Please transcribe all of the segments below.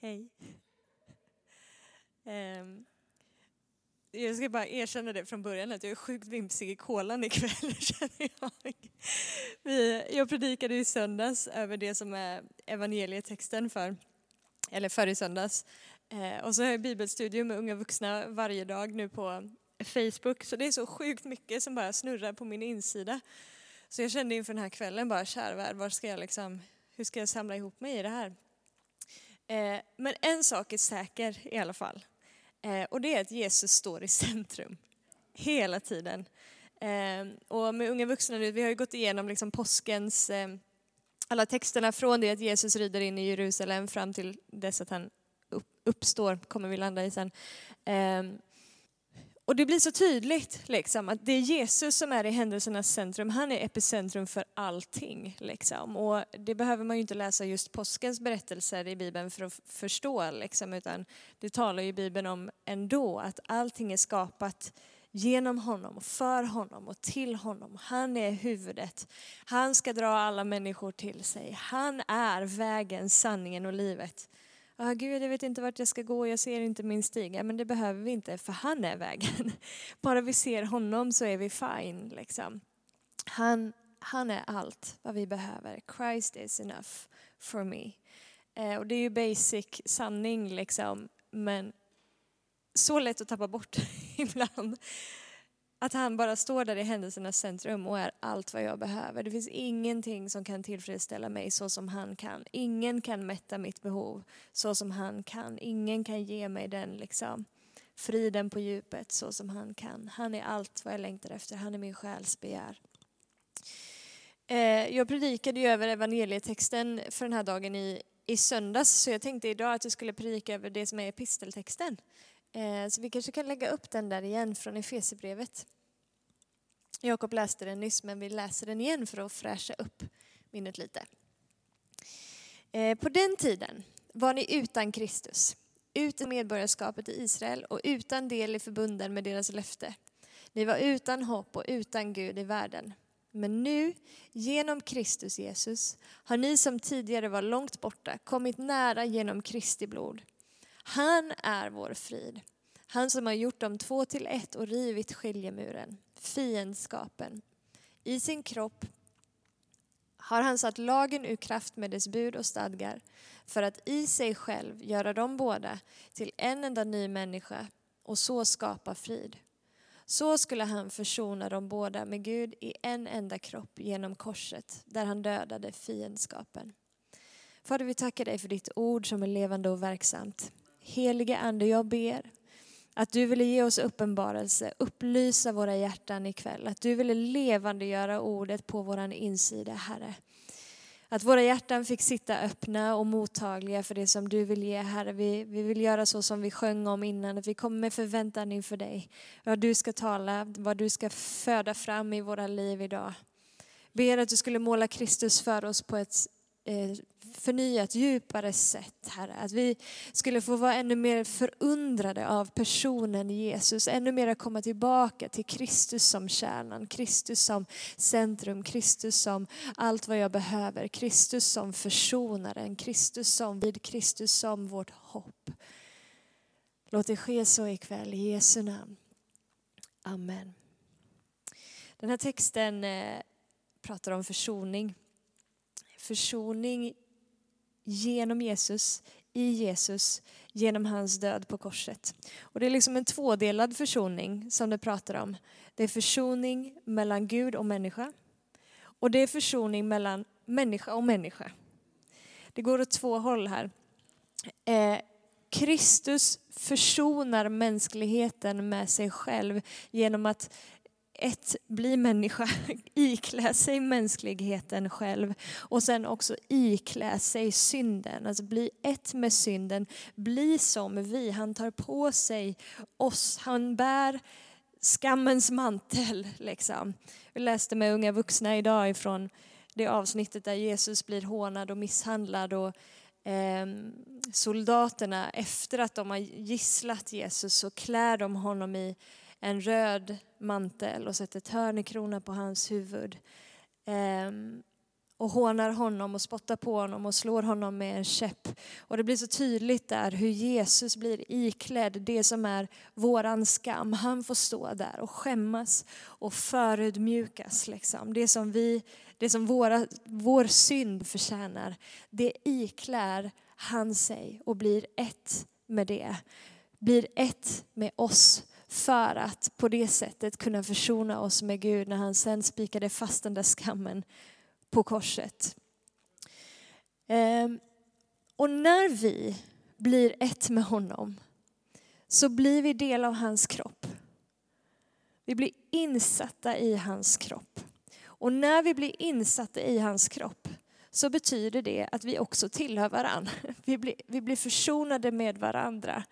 Hej. Jag ska bara erkänna det från början att jag är sjukt vimsig i kolan ikväll, känner jag. Jag predikade i söndags över det som är evangelietexten för i söndags. Och så har jag bibelstudium med unga vuxna varje dag nu på Facebook. Så det är så sjukt mycket som bara snurrar på min insida. Så jag kände inför den här kvällen bara, kärvärd, hur ska jag samla ihop mig i det här? Men en sak är säker i alla fall. Och det är att Jesus står i centrum hela tiden. Och med unga vuxna nu, vi har ju gått igenom påskens alla texterna från det att Jesus rider in i Jerusalem fram till dess att han uppstår, kommer vi landa i sen. Och det blir så tydligt att det är Jesus som är i händelsernas centrum. Han är epicentrum för allting. Och det behöver man ju inte läsa just påskens berättelser i Bibeln för att förstå. Utan det talar ju Bibeln om ändå. Att allting är skapat genom honom och för honom och till honom. Han är huvudet. Han ska dra alla människor till sig. Han är vägen, sanningen och livet. Gud, jag vet inte vart jag ska gå, jag ser inte min stiga. Men det behöver vi inte, för han är vägen. Bara vi ser honom så är vi fine. Han är allt vad vi behöver. Christ is enough for me. Och det är ju basic sanning, men så lätt att tappa bort ibland. Att han bara står där i händelsernas centrum och är allt vad jag behöver. Det finns ingenting som kan tillfredsställa mig så som han kan. Ingen kan mätta mitt behov så som han kan. Ingen kan ge mig den friden på djupet så som han kan. Han är allt vad jag längtar efter. Han är min själs begär. Jag predikade ju över evangelietexten för den här dagen i söndags. Så jag tänkte idag att jag skulle predika över det som är episteltexten. Så vi kanske kan lägga upp den där igen från Efesierbrevet. Jakob läste den nyss, men vi läser den igen för att fräscha upp minnet lite. På den tiden var ni utan Kristus, utan medborgarskapet i Israel och utan del i förbunden med deras löfte. Ni var utan hopp och utan Gud i världen. Men nu, genom Kristus Jesus, har ni som tidigare var långt borta kommit nära genom Kristi blod. Han är vår frid. Han som har gjort dem 2 till 1 och rivit skiljemuren, fiendskapen. I sin kropp har han satt lagen ur kraft med dess bud och stadgar för att i sig själv göra dem båda till en enda ny människa och så skapa frid. Så skulle han försona dem båda med Gud i en enda kropp genom korset där han dödade fiendskapen. Fader, vi tackar dig för ditt ord som är levande och verksamt. Helige Ande, jag ber att du ville ge oss uppenbarelse, upplysa våra hjärtan ikväll. Att du ville levandegöra ordet på våran insida, Herre. Att våra hjärtan fick sitta öppna och mottagliga för det som du vill ge, Herre. Vi vill göra så som vi sjöng om innan, att vi kommer med förväntan inför dig. Vad du ska tala, vad du ska föda fram i våra liv idag. Ber att du skulle måla Kristus för oss på ett förnyat, djupare sätt, Herre. Att vi skulle få vara ännu mer förundrade av personen Jesus. Ännu mer komma tillbaka till Kristus som kärnan. Kristus som centrum. Kristus som allt vad jag behöver. Kristus som försonaren. Kristus som vid. Kristus som vårt hopp. Låt det ske så ikväll. I Jesu namn. Amen. Den här texten pratar om försoning. Försoning genom Jesus, i Jesus, genom hans död på korset. Och det är en tvådelad försoning som det pratar om. Det är försoning mellan Gud och människa. Och det är försoning mellan människa och människa. Det går åt två håll här. Kristus försonar mänskligheten med sig själv genom att bli människa, iklä sig mänskligheten själv och sen också iklä sig synden, bli ett med synden, bli som vi. Han tar på sig oss, han bär skammens mantel. Vi läste med unga vuxna idag ifrån det avsnittet där Jesus blir hånad och misshandlad och soldaterna, efter att de har gisslat Jesus, så klär de honom i en röd mantel och sätter törnekrona på hans huvud. och hånar honom och spottar på honom och slår honom med en käpp. Och det blir så tydligt där hur Jesus blir iklädd det som är våran skam. Han får stå där och skämmas och förödmjukas. Liksom. Det som vår synd förtjänar, det iklär han sig och blir ett med det. Blir ett med oss. För att på det sättet kunna försona oss med Gud när han sen spikade fast den där skammen på korset. Och när vi blir ett med honom så blir vi del av hans kropp. Vi blir insatta i hans kropp. Och när vi blir insatta i hans kropp så betyder det att vi också tillhör varandra. Vi blir försonade med varandra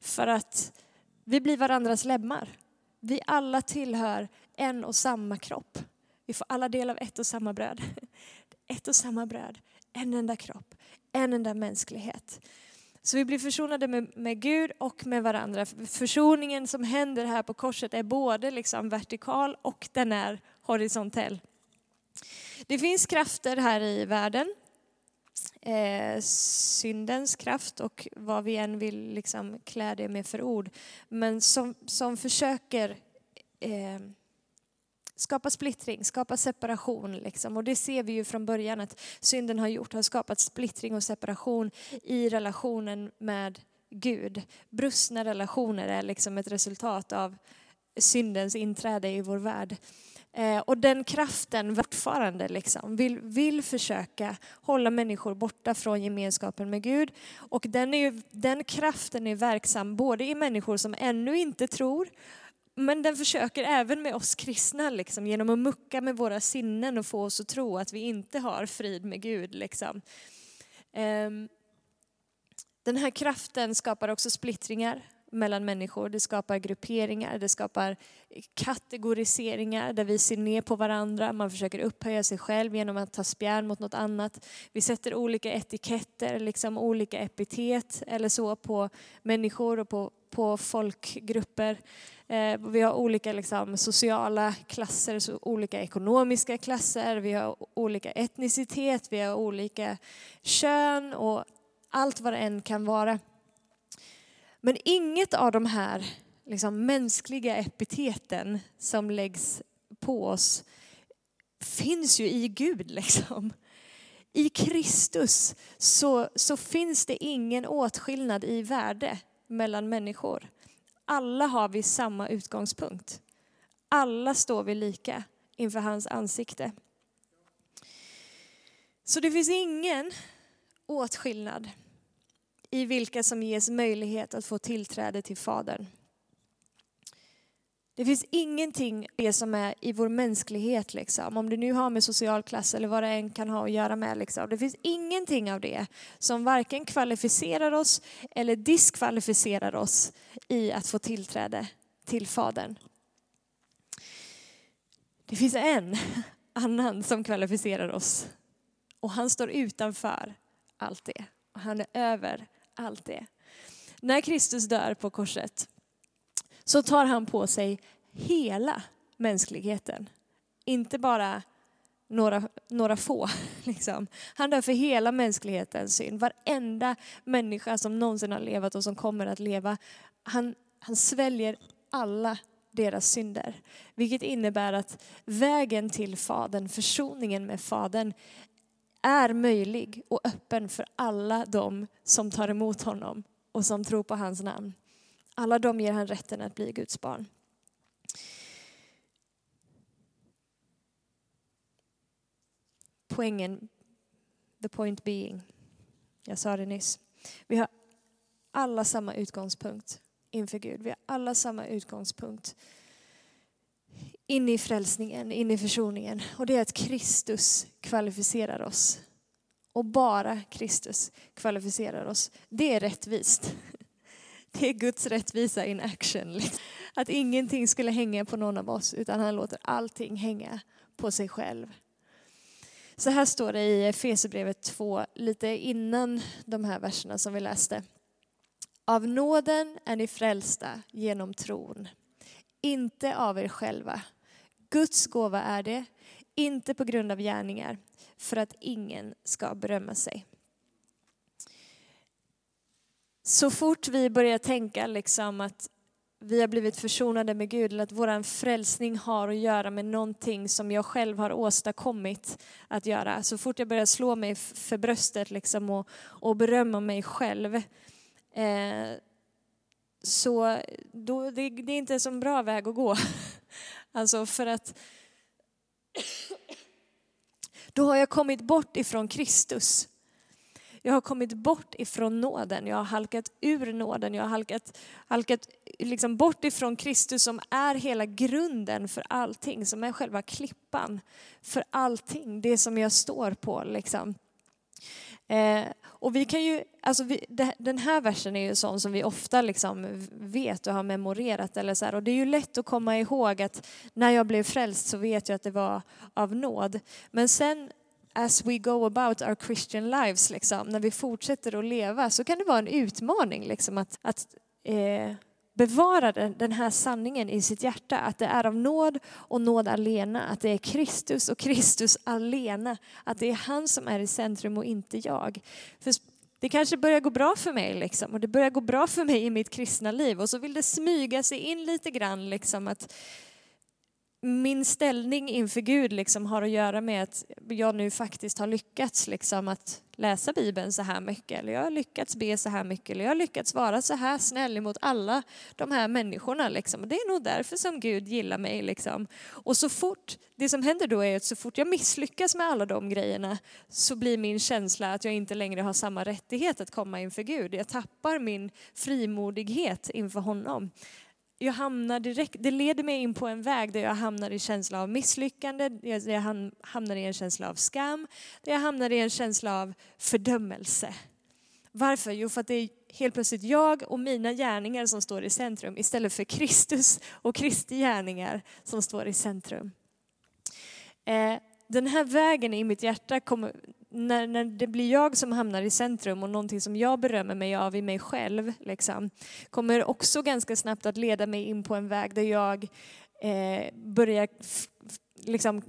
för att vi blir varandras lemmar. Vi alla tillhör en och samma kropp. Vi får alla del av ett och samma bröd. Ett och samma bröd. En enda kropp. En enda mänsklighet. Så vi blir försonade med Gud och med varandra. Försoningen som händer här på korset är både liksom vertikal och den är horisontell. Det finns krafter här i världen. Syndens kraft och vad vi än vill liksom klä det med för ord. Men som försöker skapa splittring, skapa separation. Liksom. Och det ser vi ju från början att synden har skapat splittring och separation i relationen med Gud. Brustna relationer är liksom ett resultat av syndens inträde i vår värld. Och den kraften fortfarande liksom, vill försöka hålla människor borta från gemenskapen med Gud. Och den kraften är verksam både i människor som ännu inte tror. Men den försöker även med oss kristna liksom, genom att mucka med våra sinnen och få oss att tro att vi inte har frid med Gud. Liksom. Den här kraften skapar också splittringar mellan människor. Det skapar grupperingar, det skapar kategoriseringar där vi ser ner på varandra. Man försöker upphöja sig själv genom att ta spjärn mot något annat. Vi sätter olika etiketter, liksom olika epitet eller så på människor och på folkgrupper. Vi har olika liksom, sociala klasser, så olika ekonomiska klasser. Vi har olika etnicitet, vi har olika kön och allt vad det än kan vara. Men inget av de här liksom, mänskliga epiteten som läggs på oss finns ju i Gud. Liksom. I Kristus så finns det ingen åtskillnad i värde mellan människor. Alla har vi samma utgångspunkt. Alla står vi lika inför hans ansikte. Så det finns ingen åtskillnad i vilka som ges möjlighet att få tillträde till Fadern. Det finns ingenting det som är i vår mänsklighet. Liksom. Om det nu har med social klass eller vad det än kan ha att göra med. Liksom. Det finns ingenting av det som varken kvalificerar oss eller diskvalificerar oss i att få tillträde till Fadern. Det finns en annan som kvalificerar oss. Och han står utanför allt det. Och han är över allt det. När Kristus dör på korset så tar han på sig hela mänskligheten. Inte bara några få. Liksom. Han dör för hela mänsklighetens synd. Varenda människa som någonsin har levat och som kommer att leva. Han sväljer alla deras synder. Vilket innebär att vägen till Fadern, försoningen med Fadern, är möjlig och öppen för alla de som tar emot honom och som tror på hans namn. Alla de ger han rätten att bli Guds barn. Poängen, the point being, jag sa det nyss. Vi har alla samma utgångspunkt inför Gud. Vi har alla samma utgångspunkt in i frälsningen, in i försoningen. Och det är att Kristus kvalificerar oss. Och bara Kristus kvalificerar oss. Det är rättvist. Det är Guds rättvisa in action. Att ingenting skulle hänga på någon av oss. Utan han låter allting hänga på sig själv. Så här står det i Efesierbrevet 2. Lite innan de här verserna som vi läste. Av nåden är ni frälsta genom tron. Inte av er själva. Guds gåva är det. inte på grund av gärningar, för att ingen ska berömma sig. Så fort vi börjar tänka liksom att vi har blivit försonade med Gud, eller att vår frälsning har att göra med någonting som jag själv har åstadkommit att göra. Så fort jag börjar slå mig för bröstet liksom och berömma mig själv, så då, det är inte en så bra väg att gå. Alltså för att då har jag kommit bort ifrån Kristus. Jag har kommit bort ifrån nåden. Jag har halkat ur nåden. Jag har halkat liksom bort ifrån Kristus, som är hela grunden för allting. Som är själva klippan för allting. Det som jag står på liksom. Och vi kan ju, alltså den här versen är ju sån som vi ofta liksom vet och har memorerat eller så här, och det är ju lätt att komma ihåg att när jag blev frälst så vet jag att det var av nåd. Men sen as we go about our Christian lives liksom, när vi fortsätter att leva, så kan det vara en utmaning liksom att bevara den här sanningen i sitt hjärta, att det är av nåd och nåd alena, att det är Kristus och Kristus alena, att det är han som är i centrum och inte jag. För det kanske börjar gå bra för mig liksom, och det börjar gå bra för mig i mitt kristna liv, och så vill det smyga sig in lite grann liksom att min ställning inför Gud liksom har att göra med att jag nu faktiskt har lyckats liksom att läsa Bibeln så här mycket, eller jag har lyckats be så här mycket, eller jag har lyckats vara så här snäll mot alla de här människorna liksom. Och det är nog därför som Gud gillar mig liksom. Och så fort, det som händer då är att så fort jag misslyckas med alla de grejerna, så blir min känsla att jag inte längre har samma rättighet att komma inför Gud. Jag tappar min frimodighet inför honom. Jag hamnar direkt, det leder mig in på en väg där jag hamnar i känsla av misslyckande, där jag hamnar i en känsla av skam, där jag hamnar i en känsla av fördömelse. Varför? Jo, för att det är helt plötsligt jag och mina gärningar som står i centrum, istället för Kristus och Kristi gärningar som står i centrum. Den här vägen i mitt hjärta kommer, när det blir jag som hamnar i centrum och någonting som jag berömmer mig av i mig själv liksom, kommer också ganska snabbt att leda mig in på en väg där jag börjar liksom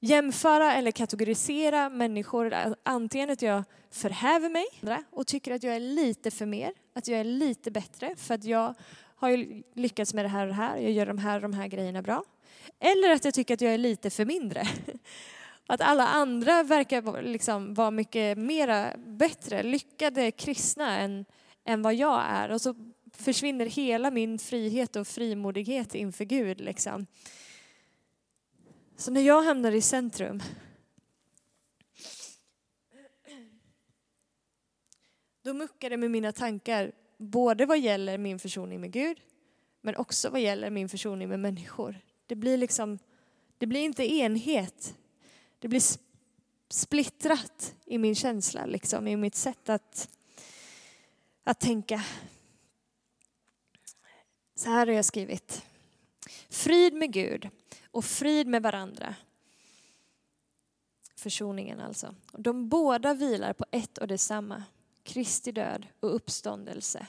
jämföra eller kategorisera människor. Antingen att jag förhäver mig och tycker att jag är lite för mer, att jag är lite bättre för att jag har ju lyckats med det här och det här, jag gör de här grejerna bra. Eller att jag tycker att jag är lite för mindre. Att alla andra verkar liksom vara mycket mera bättre, lyckade kristna än vad jag är. Och så försvinner hela min frihet och frimodighet inför Gud liksom. Så när jag hamnar i centrum, då muckar det med mina tankar. Både vad gäller min försoning med Gud, men också vad gäller min försoning med människor. Det blir inte enhet. Det blir splittrat i min känsla liksom, i mitt sätt att tänka. Så här har jag skrivit: frid med Gud och frid med varandra. Försoningen alltså. De båda vilar på ett och detsamma. Kristi död och uppståndelse.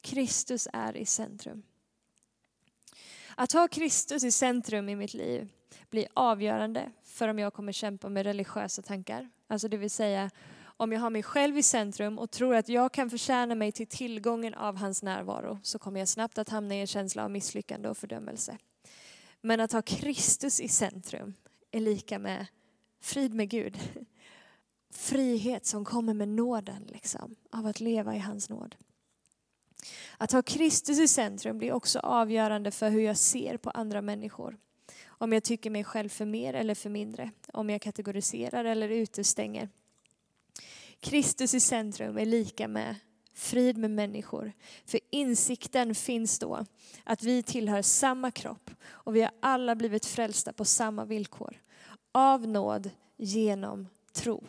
Kristus är i centrum. Att ha Kristus i centrum i mitt liv blir avgörande för om jag kommer kämpa med religiösa tankar. Alltså det vill säga, om jag har mig själv i centrum och tror att jag kan förtjäna mig till tillgången av hans närvaro, så kommer jag snabbt att hamna i en känsla av misslyckande och fördömelse. Men att ha Kristus i centrum är lika med frid med Gud. Frihet som kommer med nåden liksom, av att leva i hans nåd. Att ha Kristus i centrum blir också avgörande för hur jag ser på andra människor. Om jag tycker mig själv för mer eller för mindre. Om jag kategoriserar eller utestänger. Kristus i centrum är lika med frid med människor. För insikten finns då att vi tillhör samma kropp. Och vi har alla blivit frälsta på samma villkor. Av nåd genom tro.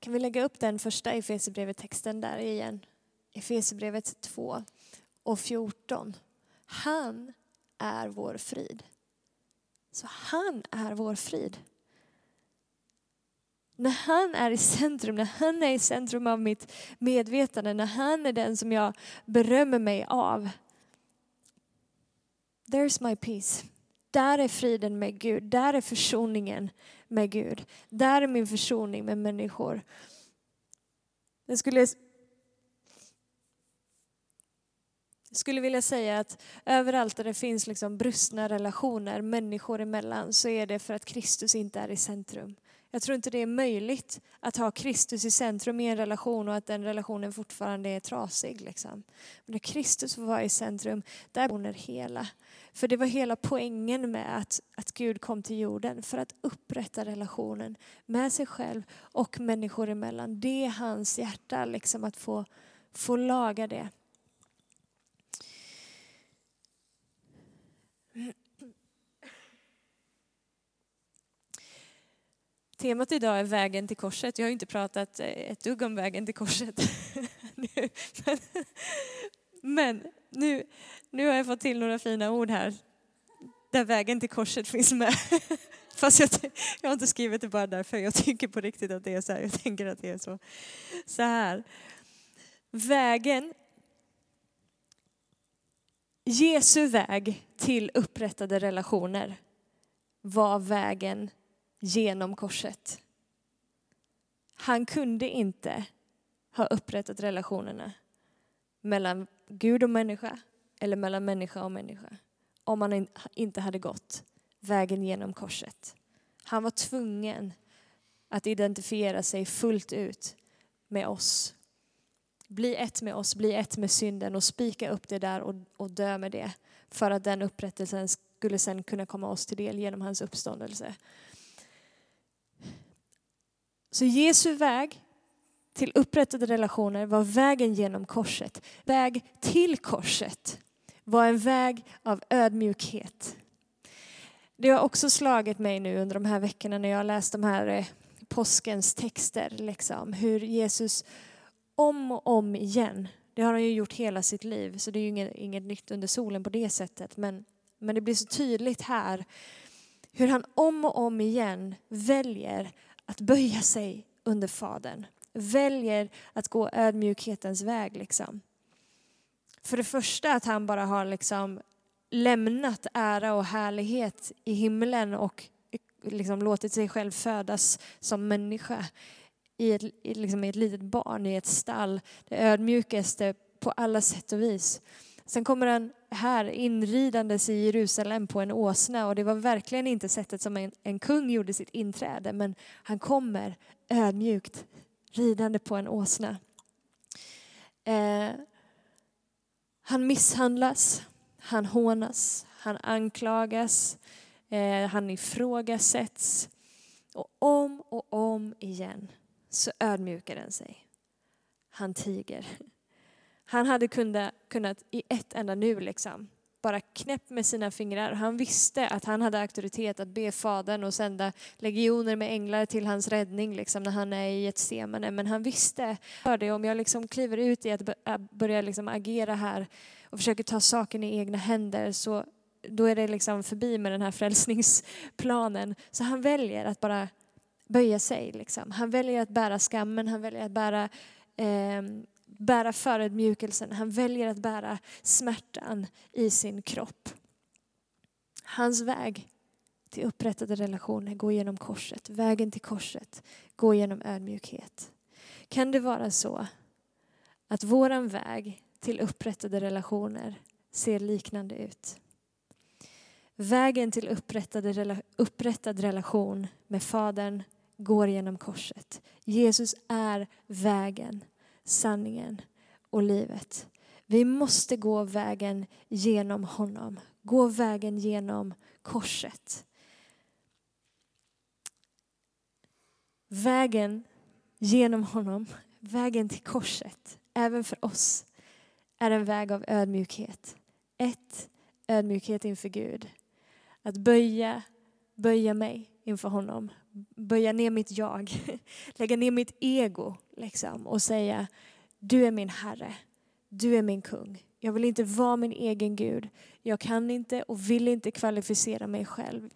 Kan vi lägga upp den första Efesierbrevet-texten där igen? Efesierbrevet 2 och 14. Han är vår frid. Så han är vår frid. När han är i centrum, när han är i centrum av mitt medvetande, när han är den som jag berömmer mig av, There's my peace. Där är friden med Gud. Där är försoningen med Gud. Där är min försoning med människor. Jag skulle vilja säga att överallt där det finns liksom brustna relationer människor emellan, så är det för att Kristus inte är i centrum. Jag tror inte det är möjligt att ha Kristus i centrum i en relation och att den relationen fortfarande är trasig. Liksom. Men när Kristus får vara i centrum, där bor hela. För det var hela poängen med att Gud kom till jorden. För att upprätta relationen med sig själv och människor emellan. Det är hans hjärta liksom, att få laga det. Temat idag är vägen till korset. Jag har inte pratat ett dugg om vägen till korset. Men nu har jag fått till några fina ord här. Där vägen till korset finns med. Fast jag har inte skrivit det bara därför. Jag tycker på riktigt att det är så här. Jag tänker att det är så här. Vägen. Jesu väg till upprättade relationer var vägen genom korset. Han kunde inte ha upprättat relationerna mellan Gud och människa eller mellan människa och människa om han inte hade gått vägen genom korset. Han var tvungen att identifiera sig fullt ut med oss. Bli ett med oss, bli ett med synden och spika upp det där och dö med det för att den upprättelsen skulle sen kunna komma oss till del genom hans uppståndelse. Så Jesu väg till upprättade relationer var vägen genom korset. Väg till korset var en väg av ödmjukhet. Det har också slagit mig nu under de här veckorna när jag läst de här påskens texter. Liksom, hur Jesus om och om igen, det har han ju gjort hela sitt liv. Så det är ju inget nytt under solen på det sättet. Men det blir så tydligt här hur han om och om igen väljer att böja sig under Fadern. Väljer att gå ödmjukhetens väg. Liksom. För det första att han bara har liksom lämnat ära och härlighet i himlen. Och liksom låtit sig själv födas som människa. I ett litet barn, i ett stall. Det ödmjukaste på alla sätt och vis. Sen kommer han här inridandes i Jerusalem på en åsna. Och det var verkligen inte sättet som en kung gjorde sitt inträde. Men han kommer ödmjukt ridande på en åsna. Han misshandlas. Han hånas. Han anklagas. Han ifrågasätts. Och om igen så ödmjukar han sig. Han tiger. Han hade kunnat i ett enda nu liksom, bara knäpp med sina fingrar. Han visste att han hade auktoritet att be Fadern och sända legioner med änglar till hans räddning liksom, när han är i ett semane. Men han visste, hörde, om jag liksom kliver ut i att börja liksom agera här och försöker ta saken i egna händer, så då är det liksom förbi med den här frälsningsplanen. Så han väljer att bara böja sig. Liksom. Han väljer att bära skammen, han väljer att bära förödmjukelsen. Han väljer att bära smärtan i sin kropp. Hans väg till upprättade relationer går genom korset. Vägen till korset går genom ödmjukhet. Kan det vara så att våran väg till upprättade relationer ser liknande ut? Vägen till upprättad relation med Fadern går genom korset. Jesus är vägen, sanningen och livet. Vi måste gå vägen genom honom. Gå vägen genom korset. Vägen genom honom, vägen till korset, även för oss, är en väg av ödmjukhet. Ödmjukhet inför Gud. Att böja mig inför honom. Böja ner mitt jag. Lägga ner mitt ego liksom, och säga, du är min herre. Du är min kung. Jag vill inte vara min egen Gud. Jag kan inte och vill inte kvalificera mig själv.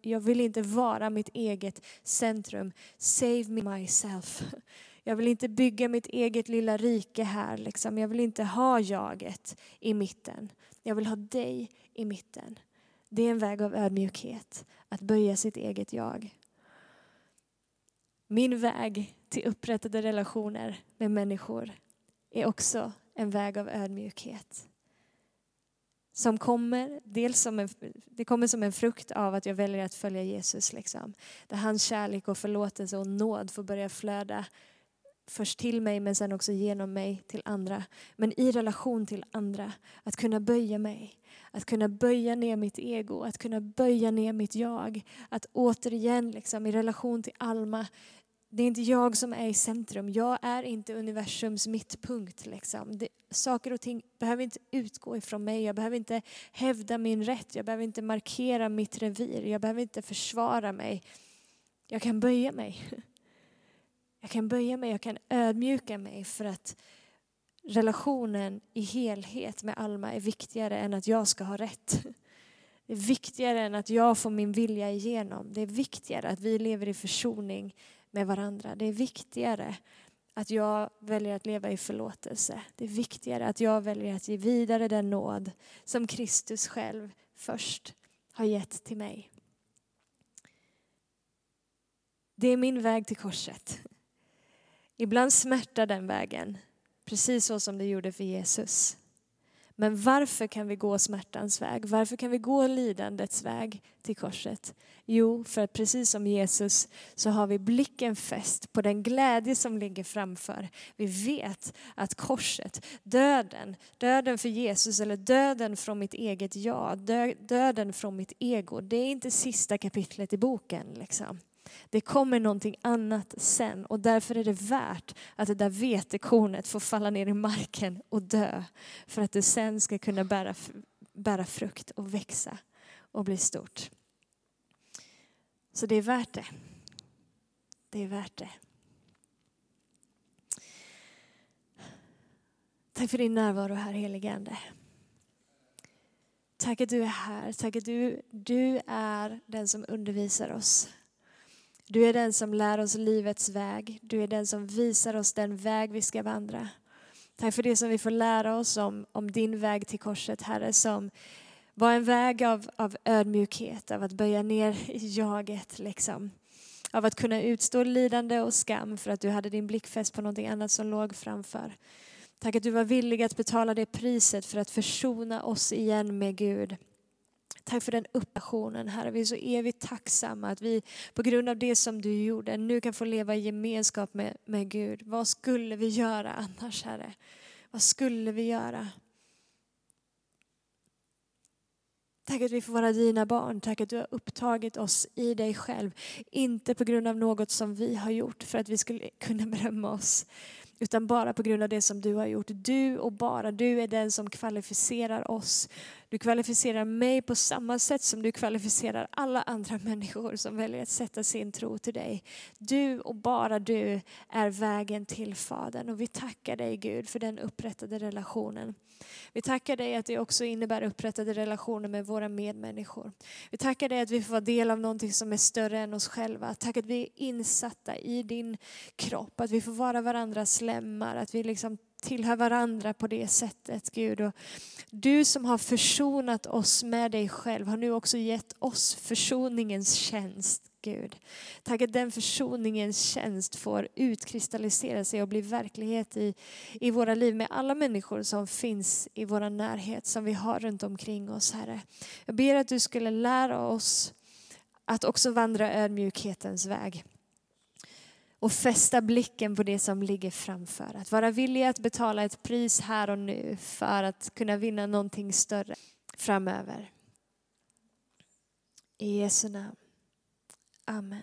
Jag vill inte vara mitt eget centrum. Save me myself. Jag vill inte bygga mitt eget lilla rike här. Liksom. Jag vill inte ha jaget i mitten. Jag vill ha dig i mitten. Det är en väg av ödmjukhet. Att böja sitt eget jag. Min väg till upprättade relationer med människor är också en väg av ödmjukhet. Som kommer, dels det kommer som en frukt av att jag väljer att följa Jesus. Där hans kärlek och förlåtelse och nåd får börja flöda. Först till mig men sen också genom mig till andra. Men i relation till andra. Att kunna böja mig. Att kunna böja ner mitt ego. Att kunna böja ner mitt jag. Att återigen i relation till Alma. Det är inte jag som är i centrum. Jag är inte universums mittpunkt. Saker och ting behöver inte utgå ifrån mig. Jag behöver inte hävda min rätt. Jag behöver inte markera mitt revir. Jag behöver inte försvara mig. Jag kan böja mig. Jag kan böja mig, jag kan ödmjuka mig för att relationen i helhet med Alma är viktigare än att jag ska ha rätt. Det är viktigare än att jag får min vilja igenom. Det är viktigare att vi lever i försoning med varandra. Det är viktigare att jag väljer att leva i förlåtelse. Det är viktigare att jag väljer att ge vidare den nåd som Kristus själv först har gett till mig. Det är min väg till korset. Ibland smärtar den vägen, precis så som det gjorde för Jesus. Men varför kan vi gå smärtans väg? Varför kan vi gå lidandets väg till korset? Jo, för att precis som Jesus så har vi blicken fäst på den glädje som ligger framför. Vi vet att korset, döden för Jesus eller döden från mitt eget jag, döden från mitt ego, det är inte sista kapitlet i boken . Det kommer någonting annat sen och därför är det värt att det där vetekornet får falla ner i marken och dö. För att det sen ska kunna bära frukt och växa och bli stort. Så det är värt det. Det är värt det. Tack för din närvaro här, helige Ande. Tack att du är här. Tack att du är den som undervisar oss. Du är den som lär oss livets väg. Du är den som visar oss den väg vi ska vandra. Tack för det som vi får lära oss om din väg till korset, Herre. Som var en väg av ödmjukhet, av att böja ner i jaget. Av att kunna utstå lidande och skam för att du hade din blickfäst på någonting annat som låg framför. Tack att du var villig att betala det priset för att försona oss igen med Gud. Tack för den uppstationen, Herre. Vi är så evigt tacksamma att vi på grund av det som du gjorde nu kan få leva i gemenskap med Gud. Vad skulle vi göra annars, Herre? Vad skulle vi göra? Tack att vi får vara dina barn. Tack att du har upptagit oss i dig själv. Inte på grund av något som vi har gjort för att vi skulle kunna berömma oss. Utan bara på grund av det som du har gjort. Du och bara du är den som kvalificerar oss. Du kvalificerar mig på samma sätt som du kvalificerar alla andra människor som väljer att sätta sin tro till dig. Du och bara du är vägen till Fadern. Och vi tackar dig, Gud, för den upprättade relationen. Vi tackar dig att det också innebär upprättade relationer med våra medmänniskor. Vi tackar dig att vi får vara del av någonting som är större än oss själva. Tack att vi är insatta i din kropp. Att vi får vara varandras lemmar. Att vi tillhör varandra på det sättet, Gud. Och du som har försonat oss med dig själv har nu också gett oss försoningens tjänst, Gud. Tack att den försoningens tjänst får utkristallisera sig och bli verklighet i våra liv med alla människor som finns i vår närhet som vi har runt omkring oss, Herre. Jag ber att du skulle lära oss att också vandra ödmjukhetens väg. Och fästa blicken på det som ligger framför. Att vara villig att betala ett pris här och nu för att kunna vinna någonting större framöver. I Jesu namn. Amen.